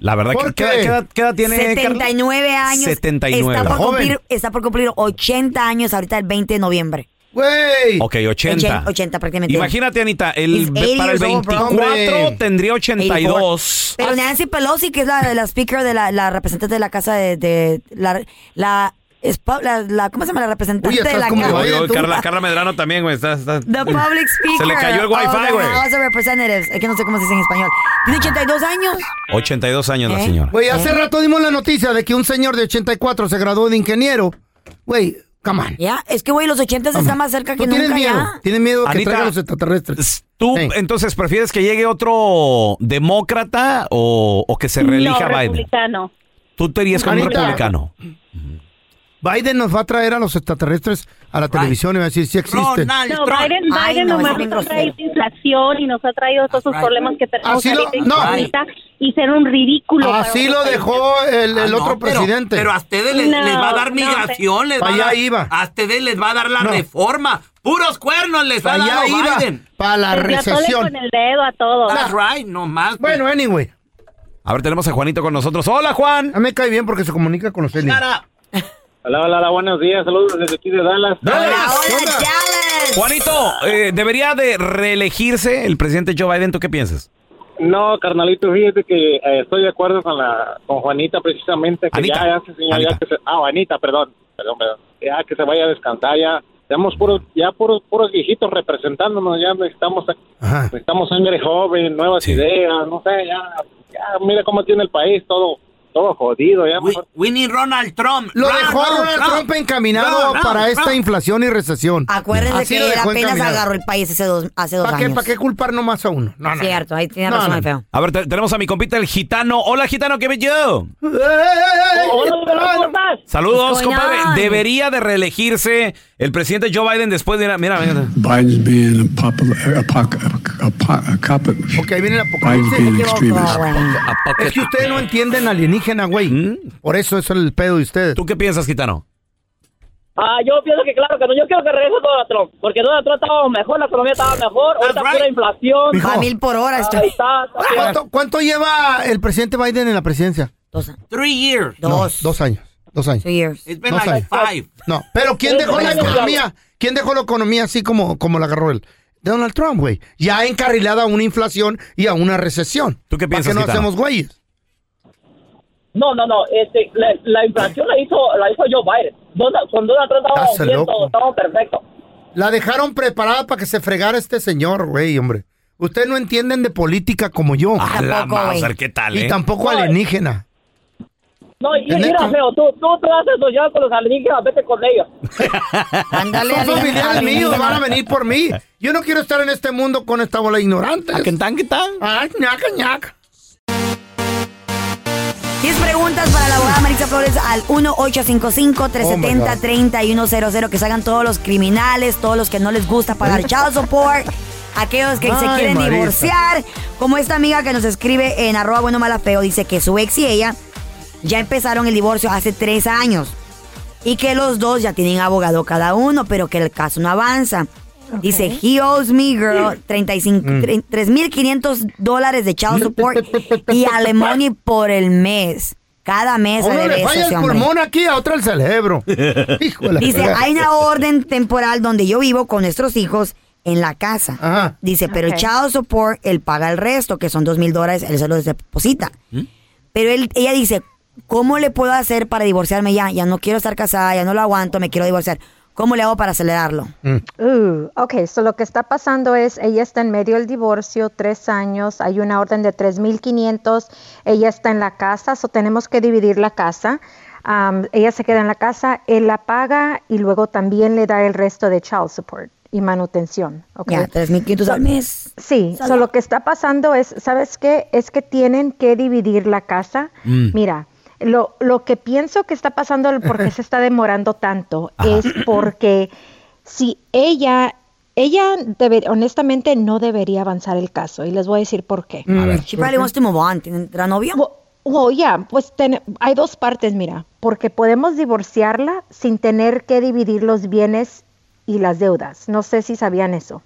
La verdad, ¿qué, qué? ¿Qué, edad, ¿qué edad tiene setenta y nueve Carla? Años. setenta y nueve. Está por, cumplir, está por cumplir ochenta años ahorita el veinte de noviembre. Güey. Ok, ochenta. ochenta prácticamente. Imagínate, Anita, el, para el veinticuatro tendría ochenta y dos. Pero Nancy Pelosi, que es la, la speaker de la, la representante de la casa de... de la, la La, la, ¿cómo se llama? La representante Uy, de la Cámara. Carla, Carla Medrano también, güey. The public speaker. Se le cayó el wifi, güey. House of Representatives. Es que no sé cómo se dice en español. Tiene ochenta y dos años. ochenta y dos años ¿Eh? la señora. Güey, hace ¿Eh? rato dimos la noticia de que un señor de ochenta y cuatro se graduó de ingeniero. Güey, come on. Ya, es que, güey, los ochenta está más cerca que nunca. Tienen miedo. Ya. Tienen miedo que traigan los extraterrestres. ¿Tú hey. entonces prefieres que llegue otro demócrata o, o que se reelija no, Biden? Republicano. Tú te irías con un republicano. Biden nos va a traer a los extraterrestres a la right. televisión y va a decir si sí existen. No, Biden, Biden no, nomás nos ha traído inflación y nos ha traído todos esos right. problemas que tenemos ahorita no. y ser un ridículo. Así lo dejó el, el ah, otro no, presidente. Pero, pero a ustedes les, no, les va a dar migración, no, les va allá a dar, iba. A ustedes les va a dar la no. reforma. Puros cuernos les va a dar Biden. Para la recesión. Con el dedo a todos. That's right, nomás. Bueno, anyway. A ver, tenemos a Juanito con nosotros. ¡Hola, Juan! A mí me cae bien porque se comunica con ustedes. ¡Cara! Hola, hola, hola, buenos días, saludos desde aquí de Dallas. ¡Dallas! Hola, hola, Dallas. Juanito, eh, ¿debería de reelegirse el presidente Joe Biden? ¿Tú qué piensas? No, carnalito, fíjate que eh, estoy de acuerdo con la con Juanita precisamente. Que Anita. Ya, ya, señor, Anita. Ya que se, ah, Anita, perdón, perdón, perdón, ya que se vaya a descansar, ya estamos puros, ya puros, puros viejitos representándonos, ya necesitamos, necesitamos sangre joven, nuevas sí. ideas, no sé, ya, ya, mira cómo tiene el país, todo. Todo jodido ya. We, we need Ronald Trump. Lo Ron, dejó Ron, Ronald Trump, Trump encaminado Ron, Ron, para Ron, esta Ron. inflación y recesión. Acuérdense así que él apenas agarró el país hace dos, hace dos ¿Para años. Qué, ¿Para qué culpar nomás a uno? No, no. Cierto, ahí tiene no, razón no. el feo. A ver, te, tenemos a mi compita el Gitano. Hola, Gitano, ¿qué bello? Saludos, compadre. ¿Debería de reelegirse el presidente Joe Biden después de... Mira, mira. Biden's being a popular... Ok, viene el apocalipsis. Es que ustedes no entienden alienígenas. Güey. ¿Mm? Por eso, eso es el pedo de ustedes. ¿Tú qué piensas, Gitano? Ah, yo pienso que claro que no. Yo quiero que regrese Donald Trump, porque Donald Trump estaba mejor, la economía estaba mejor, ahorita right. pura inflación. A mil por hora. Está, está, está ¿Cuánto, ¿Cuánto lleva el presidente Biden en la presidencia? Dos años. Three years. No, dos. Dos años. Dos años. Two years. It's been dos like años. Five. No, pero ¿quién dejó la economía? ¿Quién dejó la economía así como, como la agarró él? Donald Trump, güey. Ya encarrilada a una inflación y a una recesión. ¿Tú qué piensas, Gitano? ¿Para qué no hacemos güeyes? No, no, no, este, la, la inflación la hizo, la hizo Joe Biden. Donald, con Donald Trump estábamos estaba perfecto. La dejaron preparada para que se fregara este señor, güey, hombre. Ustedes no entienden de política como yo. A la madre, ¿qué tal, eh? Y tampoco alienígena. No, y mira, feo, tú, tú te vas a soñar con los alienígenas, vete con ellos. Ándale, son familiares míos, van a venir por mí. Yo no quiero estar en este mundo con esta bola ignorante. ¿A qué tan, qué tan? Ay, ñaca, ñaca. diez preguntas para la abogada Maritza Flores al uno ocho cinco cinco, tres siete cero, tres uno cero cero. Que salgan todos los criminales, todos los que no les gusta pagar child support, aquellos que Ay, se quieren Maritza. divorciar. Como esta amiga que nos escribe en arroba bueno mala feo, dice que su ex y ella ya empezaron el divorcio hace tres años y que los dos ya tienen abogado cada uno, pero que el caso no avanza. Okay. Dice, he owes me, girl, tres mil quinientos dólares de child support y alimony por el mes. Cada mes le debe falla el hombre. Pulmón aquí, a otra el cerebro. Híjole. Dice, hay una orden temporal donde yo vivo con nuestros hijos en la casa. Ajá. Dice, pero okay. el child support, él paga el resto, que son dos mil dólares, él se los deposita. ¿Mm? Pero él, ella dice, ¿cómo le puedo hacer para divorciarme ya? Ya no quiero estar casada, ya no lo aguanto, me quiero divorciar. ¿Cómo le hago para acelerarlo? Mm. Uh, ok, so lo que está pasando es, ella está en medio del divorcio, tres años, hay una orden de tres mil quinientos, ella está en la casa, so tenemos que dividir la casa. Um, ella se queda en la casa, él la paga y luego también le da el resto de child support y manutención. Okay. Ya, tres mil quinientos al mes. Sí, so lo que está pasando es, ¿sabes qué? Es que tienen que dividir la casa. Mm. Mira. Lo, lo que pienso que está pasando, el por qué se está demorando tanto, Ajá. es porque si ella, ella debe, honestamente no debería avanzar el caso. Y les voy a decir por qué. A ver. She probably wants to move on. ¿Tendrá novio? Well, well yeah, pues ten, hay dos partes, mira. Porque podemos divorciarla sin tener que dividir los bienes y las deudas. No sé si sabían eso.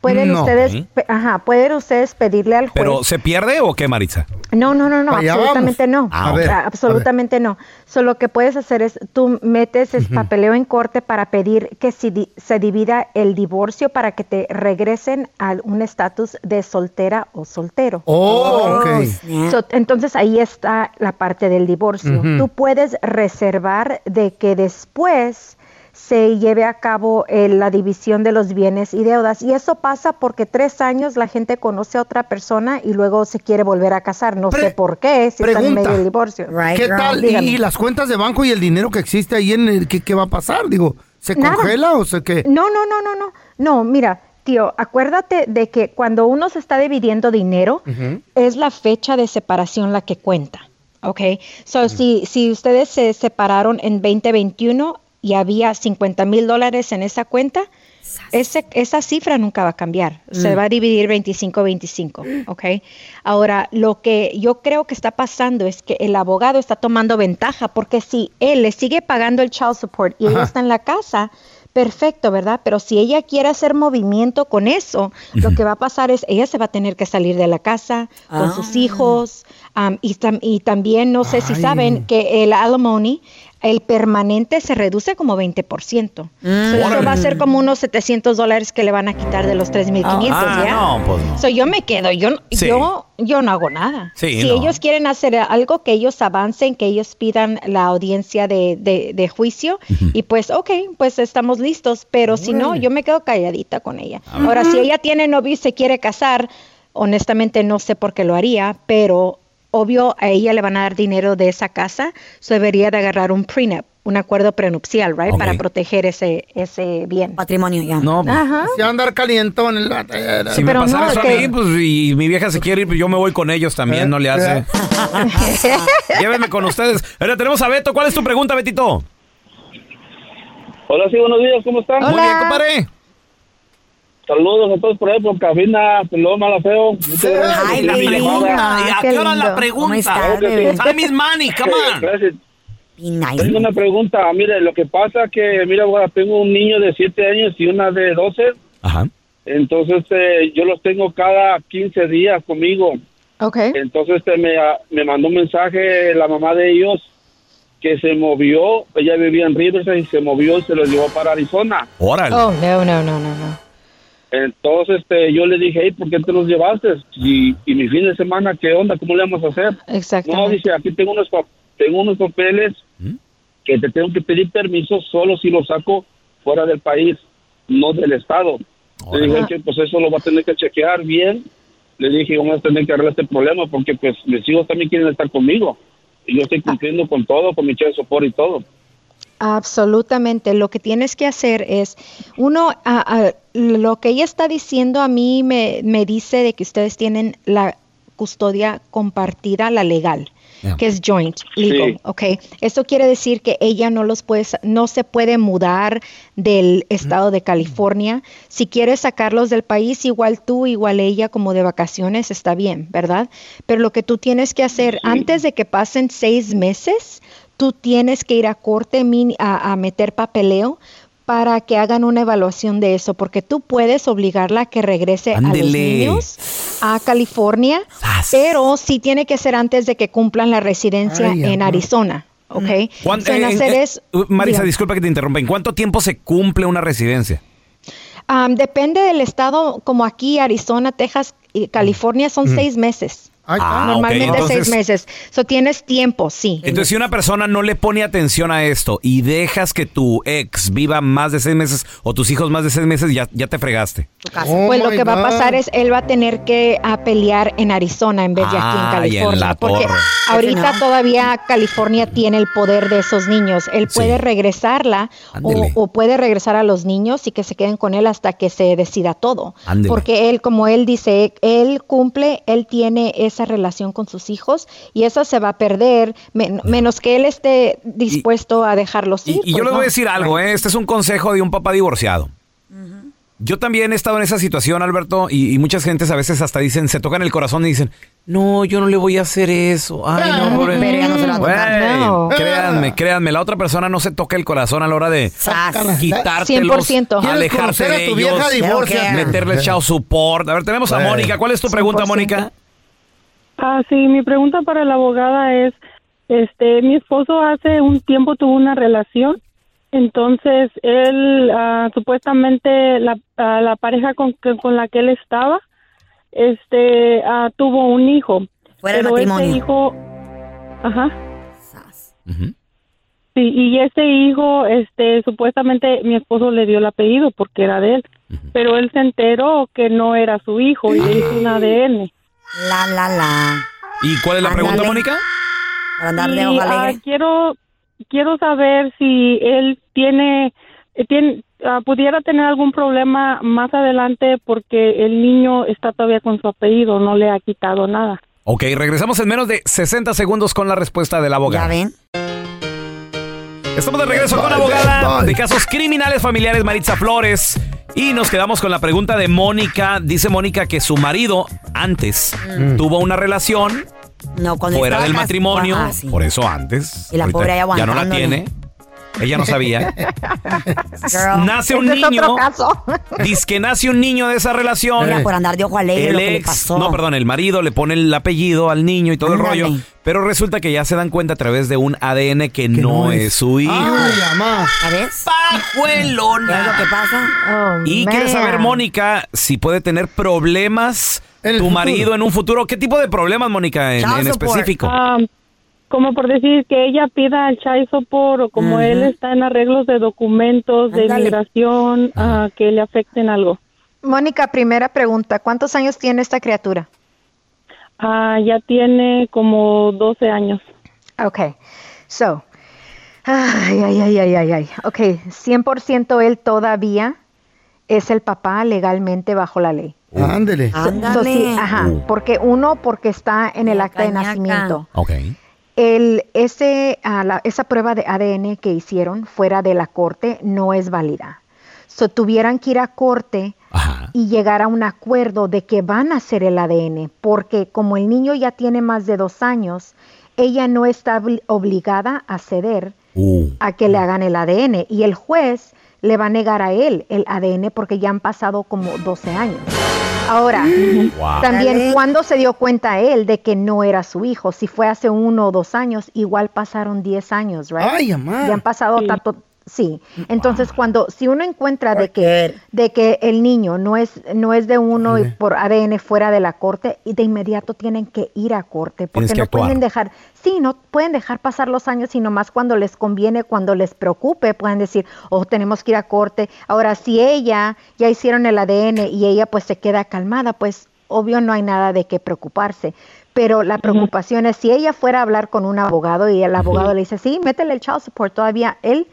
Pueden no. ustedes, ¿Eh? ajá, pueden ustedes pedirle al juez. ¿Pero se pierde o qué, Maritza? No, no, no, no, Allá absolutamente vamos. no. Ah, a ver, absolutamente a ver. no. Solo lo que puedes hacer es, tú metes el uh-huh. papeleo en corte para pedir que si di- se divida el divorcio para que te regresen a un estatus de soltera o soltero. Oh, ok. So, entonces ahí está la parte del divorcio. Uh-huh. Tú puedes reservar de que después se lleve a cabo eh, la división de los bienes y deudas. Y eso pasa porque tres años la gente conoce a otra persona y luego se quiere volver a casar. No Pre- sé por qué, si pregunta, está en medio del divorcio. Right, ¿Qué right. tal? Díganme. ¿Y las cuentas de banco y el dinero que existe ahí, en el, ¿qué, qué va a pasar? Digo, ¿se Nada. congela o se qué? No, no, no, no, no. No, mira, tío, acuérdate de que cuando uno se está dividiendo dinero, uh-huh. es la fecha de separación la que cuenta. ¿Ok? So, uh-huh. si, si ustedes se separaron en veinte veintiuno y había cincuenta mil dólares en esa cuenta, ese, esa cifra nunca va a cambiar. Mm. Se va a dividir veinticinco veinticinco, ¿ok? Ahora, lo que yo creo que está pasando es que el abogado está tomando ventaja, porque si él le sigue pagando el child support y Ajá. ella está en la casa, perfecto, ¿verdad? Pero si ella quiere hacer movimiento con eso, uh-huh. lo que va a pasar es, ella se va a tener que salir de la casa ah. con sus hijos, um, y, tam- y también, no sé Ay. si saben, que el alimony, el permanente, se reduce como veinte por ciento. Mm. So eso va a ser como unos setecientos dólares que le van a quitar de los tres mil quinientos, ah, ¿ya? No, pues no. So yo me quedo, yo, sí. yo, yo no hago nada. Sí, si no. ellos quieren hacer algo, que ellos avancen, que ellos pidan la audiencia de, de, de juicio, uh-huh. y pues, ok, pues estamos listos, pero bueno. si no, yo me quedo calladita con ella. Uh-huh. Ahora, si ella tiene novio y se quiere casar, honestamente no sé por qué lo haría, pero... obvio, a ella le van a dar dinero de esa casa, se debería de agarrar un prenup, un acuerdo prenupcial, right, okay. para proteger ese ese bien. Patrimonio, ya. No, Ajá. se va a andar calientón en la... Si Pero me pasara no, eso que... a mí, pues, y mi vieja se quiere ir, pues yo me voy con ellos también, ¿Eh? no le hace. ¿Eh? Llévenme con ustedes. Ahora tenemos a Beto. ¿Cuál es tu pregunta, Betito? Hola, sí, buenos días, ¿cómo están? Hola. Muy bien, compadre. Saludos a todos por ahí, por Cabina, Pelón, Malafeo. Ay, la pregunta. ¿Y a qué hora la pregunta? Time is money, come on. Gracias. Nice. Tengo una pregunta. Mire, lo que pasa que, mira, tengo un niño de siete años y una de doce. Ajá. Entonces, eh, yo los tengo cada quince días conmigo. Okay. Entonces, eh, me, me mandó un mensaje la mamá de ellos, que se movió. Ella vivía en Riverside y se movió y se los llevó para Arizona. Órale. Oh, no, no, no, no, no. Entonces este, yo le dije, hey, ¿por qué te los llevaste? Y, y mi fin de semana, ¿qué onda? ¿Cómo le vamos a hacer? Exactamente. No, dice, aquí tengo unos, pa- tengo unos papeles ¿Mm? que te tengo que pedir permiso solo si los saco fuera del país, no del estado. Hola. Le dije, okay, pues eso lo va a tener que chequear bien. Le dije, vamos a tener que arreglar este problema porque pues mis hijos también quieren estar conmigo. Y yo estoy cumpliendo ah. con todo, con mi child support y todo. Absolutamente. Lo que tienes que hacer es, uno, a, a, lo que ella está diciendo a mí me, me dice de que ustedes tienen la custodia compartida, la legal, yeah. que es joint legal, sí. okay. Eso quiere decir que ella no los puede, no se puede mudar del estado de California. Si quieres sacarlos del país, igual tú, igual ella, como de vacaciones, está bien, ¿verdad? Pero lo que tú tienes que hacer sí. antes de que pasen seis meses, tú tienes que ir a corte a, a meter papeleo para que hagan una evaluación de eso, porque tú puedes obligarla a que regrese Andele. a los niños a California, Sas. pero sí tiene que ser antes de que cumplan la residencia Ay, en amor. Arizona, ¿ok? Juan, so, eh, hacer eh, es, Marisa, digamos, disculpa que te interrumpa. ¿En cuánto tiempo se cumple una residencia? Um, depende del estado, como aquí, Arizona, Texas y California, son mm. seis meses. Ah, normalmente okay. Entonces, seis meses. So, tienes tiempo, sí. Entonces, si una persona no le pone atención a esto y dejas que tu ex viva más de seis meses o tus hijos más de seis meses, ya, ya te fregaste. Oh, pues lo que God. va a pasar es, él va a tener que a pelear en Arizona en vez de ah, aquí en California. En la porque torre. ahorita no. todavía California tiene el poder de esos niños. Él puede sí. regresarla o, o puede regresar a los niños y que se queden con él hasta que se decida todo. Ándele. Porque él, como él dice, él cumple, él tiene ese esa relación con sus hijos y eso se va a perder, men- menos que él esté dispuesto y, a dejarlos ir. Y, y yo pues, les voy a decir no. algo, ¿eh? Este es un consejo de un papá divorciado. Uh-huh. Yo también he estado en esa situación, Alberto, y, y muchas gentes a veces hasta dicen, se tocan el corazón y dicen, no, yo no le voy a hacer eso. Ay, no, pobre. Pero ya no se lo va a tocar. No. Créanme, créanme, la otra persona no se toca el corazón a la hora de Sás. quitártelos, cien por ciento. Alejarse de ellos, tu vieja divorcia, meterle okay. chao support. A ver, tenemos a Mónica. ¿Cuál es tu pregunta, cien por ciento. Mónica? Ah, sí, mi pregunta para la abogada es, este, mi esposo hace un tiempo tuvo una relación, entonces él, ah, supuestamente la, ah, la pareja con, con la que él estaba, este, ah, tuvo un hijo. Fuera pero el matrimonio. Ese hijo, ajá. Uh-huh. Sí, y ese hijo, este, supuestamente mi esposo le dio el apellido porque era de él, uh-huh. pero él se enteró que no era su hijo y le hizo un A D N. La, la, la. ¿Y cuál es la Andale. pregunta, Mónica? Para darle hoja alegre. Uh, quiero, quiero saber si él tiene, tiene uh, pudiera tener algún problema más adelante porque el niño está todavía con su apellido, no le ha quitado nada. Ok, regresamos en menos de sesenta segundos con la respuesta del abogado. Ya ven. Estamos de regreso con la abogada de casos criminales familiares, Maritza Flores. Y nos quedamos con la pregunta de Mónica. Dice Mónica que su marido antes mm. tuvo una relación no, fuera del matrimonio. Ajá, sí. Por eso antes. Y la pobre ahí aguantándole. Ya no la tiene. Ella no sabía. Girl, nace un este niño. Dice que nace un niño de esa relación. Mira, por andar de ojo alegre. El lo que ex, le pasó. No, perdón, el marido le pone el apellido al niño y todo Ándale. el rollo. Pero resulta que ya se dan cuenta a través de un A D N que no, no es? es su hijo. Ay, mamá. ¿Sabes? Pajuelona. ¿Qué es lo que pasa? Oh, y man. quiere saber, Mónica, si puede tener problemas tu futuro? marido en un futuro. ¿Qué tipo de problemas, Mónica, en, en específico? Um, Como por decir que ella pida el child support o como uh-huh. él está en arreglos de documentos, de Andale. inmigración, uh, que le afecten algo. Mónica, primera pregunta, ¿cuántos años tiene esta criatura? Uh, ya tiene como doce años. Ok, so, ay, ay, ay, ay, ay, ay. Ok, cien por ciento él todavía es el papá legalmente bajo la ley. Ándale. Uh, Ándale. So, so, sí, ajá, porque uno, porque está en el acta Cañaca. de nacimiento. Ok. El, ese, uh, la, esa prueba de A D N que hicieron fuera de la corte no es válida. So, tuvieran que ir a corte Ajá. y llegar a un acuerdo de que van a hacer el A D N, porque como el niño ya tiene más de dos años, ella no está obligada a ceder uh. a que le hagan el A D N. Y el juez le va a negar a él el A D N porque ya han pasado como doce años. Ahora, wow. también cuando se dio cuenta él de que no era su hijo, si fue hace uno o dos años, igual pasaron diez años, ¿right? Ay, mamá. Ya han pasado sí. tanto, sí. Entonces, wow. cuando, si uno encuentra de que, de que el niño no es, no es de uno mm. y por A D N fuera de la corte, y de inmediato tienen que ir a corte, porque no actuar. pueden dejar, sí, no pueden dejar pasar los años, sino más cuando les conviene, cuando les preocupe, pueden decir, oh, tenemos que ir a corte. Ahora, si ella, ya hicieron el A D N y ella pues se queda calmada, pues obvio no hay nada de qué preocuparse. Pero la preocupación uh-huh. es si ella fuera a hablar con un abogado y el abogado uh-huh. le dice, sí, métele el child support, todavía él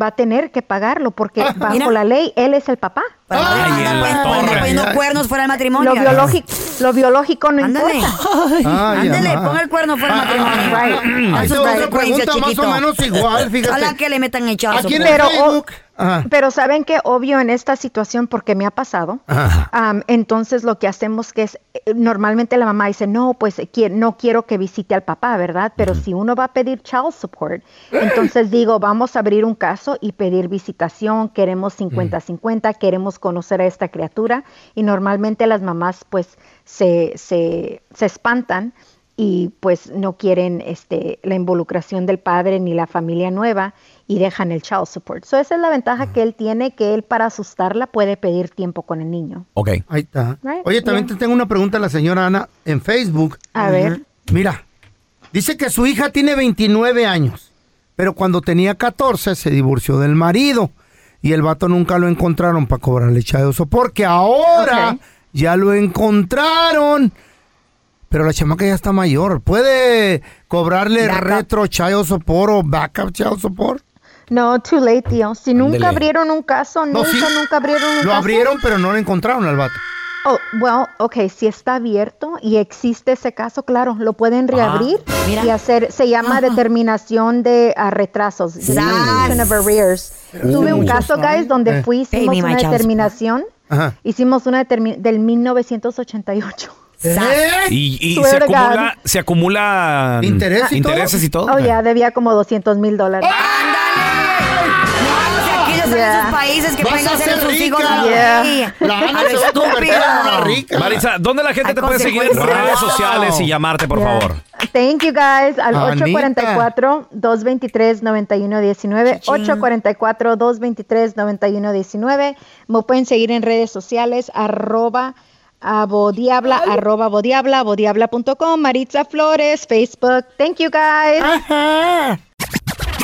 va a tener que pagarlo porque ah, bajo mira. la ley él es el papá. Pero ay, no pueden, pueden estar poniendo cuernos fuera del matrimonio. Lo biológico, lo biológico no Ándale. importa. Ándale, ponga el cuerno fuera del matrimonio. Right. Ahí se otra pregunta chiquito. más o menos igual, fíjate. Ojalá que le metan el chazo. Aquí en pero, Facebook. O, pero saben que obvio en esta situación, porque me ha pasado, um, entonces lo que hacemos que es, normalmente la mamá dice, no, pues qui- no quiero que visite al papá, ¿verdad? Pero si uno va a pedir child support, entonces digo, vamos a abrir un caso y pedir visitación, queremos cincuenta cincuenta, queremos conocer a esta criatura, y normalmente las mamás pues se, se, se espantan y pues no quieren este, la involucración del padre ni la familia nueva y dejan el child support. So esa es la ventaja que él tiene, que él para asustarla puede pedir tiempo con el niño. Ok. Ahí está. Right? Oye, también yeah. te tengo una pregunta a la señora Ana en Facebook. A uh-huh. ver. Mira, dice que su hija tiene veintinueve años, pero cuando tenía catorce se divorció del marido. Y el vato nunca lo encontraron para cobrarle child support, porque ahora okay. ya lo encontraron. Pero la chamaca ya está mayor. ¿Puede cobrarle backup. retro child support o backup child support? No, too late, tío. Si nunca Andale. abrieron un caso, no, nunca, sí. nunca abrieron un lo caso. Lo abrieron, pero no lo encontraron al vato. Oh, well, ok, si está abierto y existe ese caso, claro, lo pueden reabrir ah, y hacer, se llama ah. determinación de uh, retrasos. Sí. Determination of arrears. Uh, Tuve un caso, guys, donde eh. fui, hicimos una determinación, Ajá. hicimos una determinación del mil novecientos ochenta y ocho. ¿Eh? Y, y se acumula, se acumula intereses y intereses todo. Y todo. Oh, ya, debía como doscientos mil dólares. En esos países que pueden hacer sus hijos yeah. La Ana se va a convertir en una rica. Maritza, ¿dónde la gente te puede seguir en redes sociales y llamarte, por yeah. favor? Thank you, guys. Al ocho cuatro cuatro, dos dos tres, nueve uno uno nueve. ocho cuatro cuatro, dos dos tres, nueve uno uno nueve. Me pueden seguir en redes sociales, arroba a Bodiabla, arroba Bodiabla, bodiabla punto com, Maritza Flores, Facebook. Thank you, guys. Ajá.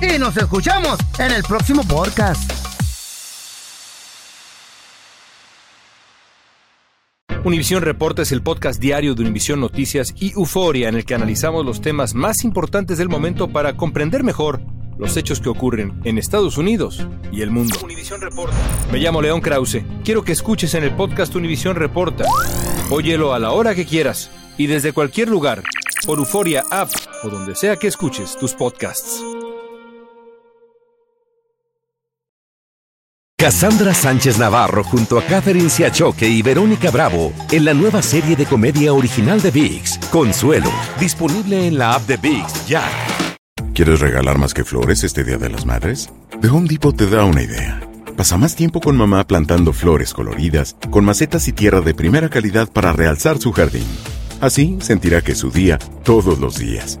Y nos escuchamos en el próximo podcast. Univisión Reporta es el podcast diario de Univisión Noticias y Euforia, en el que analizamos los temas más importantes del momento para comprender mejor los hechos que ocurren en Estados Unidos y el mundo. Univisión Reporta. Me llamo León Krause. Quiero que escuches en el podcast Univisión Reporta. Óyelo a la hora que quieras y desde cualquier lugar, por Euforia App o donde sea que escuches tus podcasts. Cassandra Sánchez Navarro junto a Catherine Siachoque y Verónica Bravo en la nueva serie de comedia original de ViX, Consuelo, disponible en la app de ViX ya. ¿Quieres regalar más que flores este Día de las Madres? The Home Depot te da una idea. Pasa más tiempo con mamá plantando flores coloridas, con macetas y tierra de primera calidad para realzar su jardín. Así sentirá que es su día todos los días.